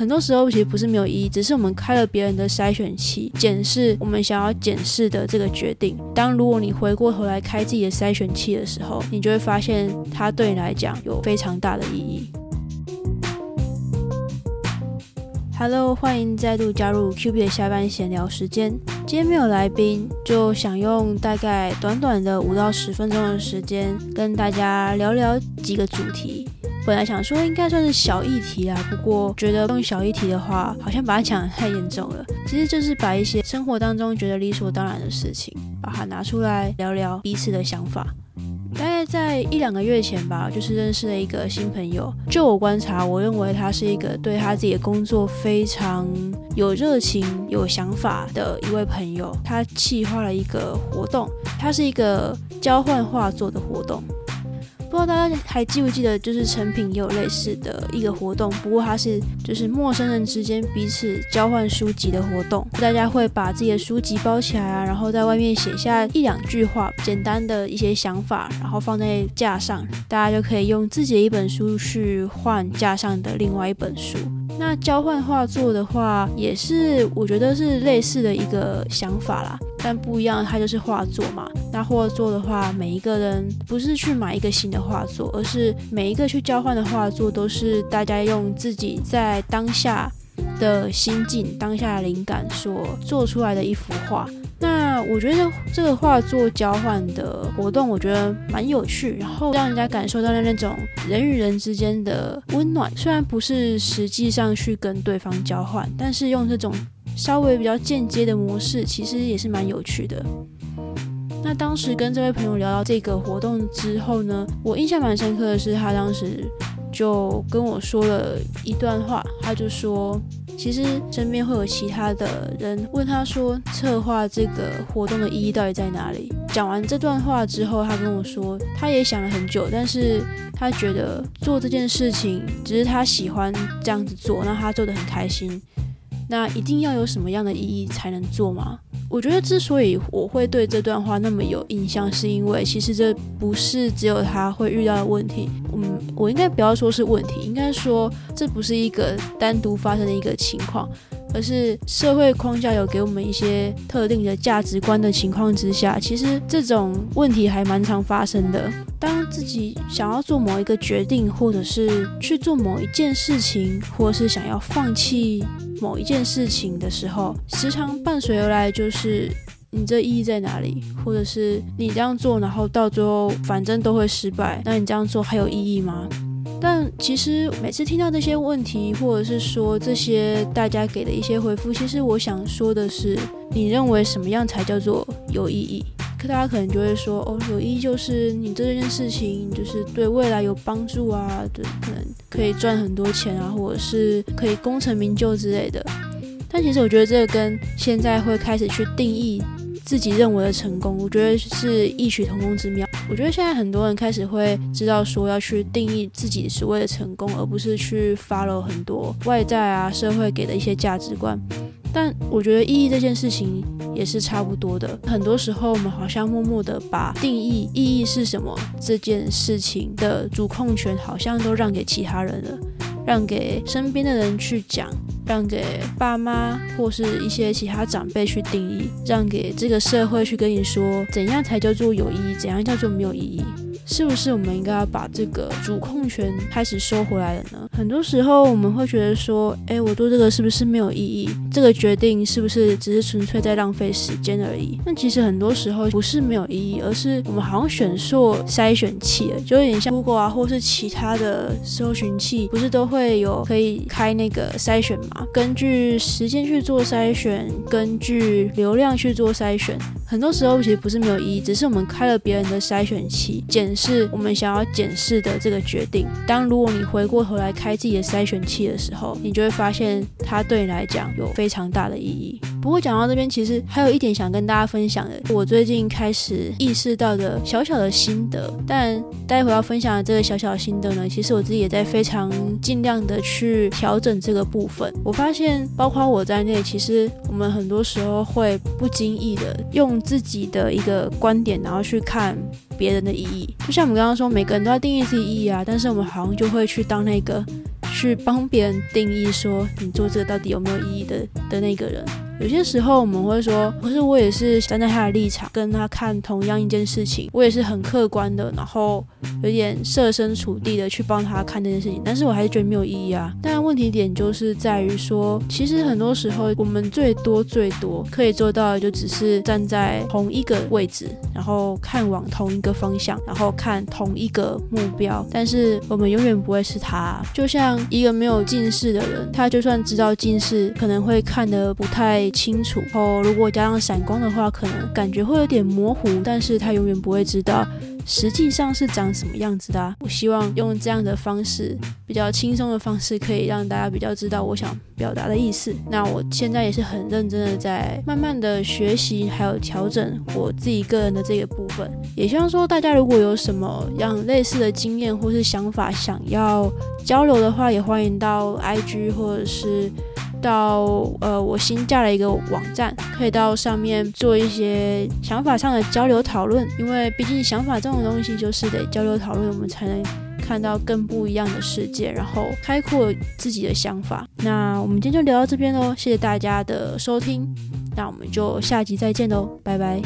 很多时候其实不是没有意义，只是我们开了别人的筛选器，检视我们想要检视的这个决定。当如果你回过头来开自己的筛选器的时候，你就会发现它对你来讲有非常大的意义。Hello， 欢迎再度加入 QB 的下班闲聊时间。今天没有来宾，就想用大概短短的5到10分钟的时间，跟大家聊聊几个主题。本来想说应该算是小议题啦，不过觉得用小议题的话，好像把它讲得太严重了。其实就是把一些生活当中觉得理所当然的事情，把它拿出来聊聊彼此的想法。大概在1-2个月前吧，就是认识了一个新朋友。就我观察，我认为他是一个对他自己的工作非常有热情、有想法的一位朋友。他企划了一个活动，它是一个交换画作的活动。不知道大家还记不记得，就是成品也有类似的一个活动，不过它是就是陌生人之间彼此交换书籍的活动。大家会把自己的书籍包起来啊，然后在外面写下1-2句话，简单的一些想法，然后放在架上，大家就可以用自己的一本书去换架上的另外一本书。那交换画作的话，也是我觉得是类似的一个想法啦，但不一样，它就是画作嘛。那画作的话，每一个人不是去买一个新的画作，而是每一个去交换的画作都是大家用自己在当下的心境、当下的灵感所做出来的一幅画。那我觉得这个画作交换的活动，我觉得蛮有趣，然后让人家感受到那种人与人之间的温暖。虽然不是实际上去跟对方交换，但是用这种稍微比较间接的模式，其实也是蛮有趣的。那当时跟这位朋友聊到这个活动之后呢，我印象蛮深刻的是，他当时就跟我说了一段话，他就说其实身边会有其他的人问他说策划这个活动的意义到底在哪里。讲完这段话之后，他跟我说他也想了很久，但是他觉得做这件事情只是他喜欢这样子做，那他做得很开心，那一定要有什么样的意义才能做吗？我觉得之所以我会对这段话那么有印象，是因为其实这不是只有他会遇到的问题。我应该不要说是问题，应该说这不是一个单独发生的一个情况，而是社会框架有给我们一些特定的价值观的情况之下，其实这种问题还蛮常发生的。当自己想要做某一个决定，或者是去做某一件事情，或者是想要放弃某一件事情的时候，时常伴随而来就是你这意义在哪里，或者是你这样做然后到最后反正都会失败，那你这样做还有意义吗？但其实每次听到这些问题，或者是说这些大家给的一些回复，其实我想说的是，你认为什么样才叫做有意义？大家可能就会说，哦，有意义就是你这件事情就是对未来有帮助啊，对，可能可以赚很多钱啊，或者是可以功成名就之类的。但其实我觉得这个跟现在会开始去定义自己认为的成功，我觉得是异曲同工之妙。我觉得现在很多人开始会知道说要去定义自己所谓的成功，而不是去 follow 很多外在啊社会给的一些价值观。但我觉得意义这件事情也是差不多的，很多时候我们好像默默的把定义意义是什么这件事情的主控权好像都让给其他人了，让给身边的人去讲，让给爸妈或是一些其他长辈去定义，让给这个社会去跟你说怎样才叫做有意义，怎样叫做没有意义。是不是我们应该要把这个主控权开始收回来了呢？很多时候我们会觉得说，我做这个是不是没有意义？这个决定是不是只是纯粹在浪费时间而已？但其实很多时候不是没有意义，而是我们好像选错筛选器了，就有点像 Google 啊，或是其他的搜寻器，不是都会有可以开那个筛选嘛？根据时间去做筛选，根据流量去做筛选。很多时候其实不是没有意义，只是我们开了别人的筛选器，检视我们想要检视的这个决定。当如果你回过头来开自己的筛选器的时候，你就会发现它对你来讲有非常大的意义。不过讲到这边，其实还有一点想跟大家分享的，我最近开始意识到的小小的心得。但待会要分享的这个小小的心得呢，其实我自己也在非常尽量的去调整这个部分。我发现包括我在内，其实我们很多时候会不经意的用自己的一个观点，然后去看别人的意义。就像我们刚刚说，每个人都要定义自己意义啊，但是我们好像就会去当那个去帮别人定义说你做这个到底有没有意义 的那个人。有些时候我们会说，可是我也是站在他的立场跟他看同样一件事情，我也是很客观的，然后有点设身处地的去帮他看这件事情，但是我还是觉得没有意义啊。但问题点就是在于说，其实很多时候我们最多可以做到的就只是站在同一个位置，然后看往同一个方向，然后看同一个目标，但是我们永远不会是他。就像一个没有近视的人，他就算知道近视可能会看得不太清楚，如果加上闪光的话可能感觉会有点模糊，但是他永远不会知道实际上是长什么样子的啊。我希望用这样的方式，比较轻松的方式，可以让大家比较知道我想表达的意思。那我现在也是很认真的在慢慢的学习还有调整我自己个人的这个部分，也希望说大家如果有什么样类似的经验或是想法想要交流的话，也欢迎到 IG 或者是到我新架了一个网站，可以到上面做一些想法上的交流讨论，因为毕竟想法这种东西就是得交流讨论，我们才能看到更不一样的世界，然后开阔自己的想法。那我们今天就聊到这边咯，谢谢大家的收听，那我们就下集再见咯，拜拜。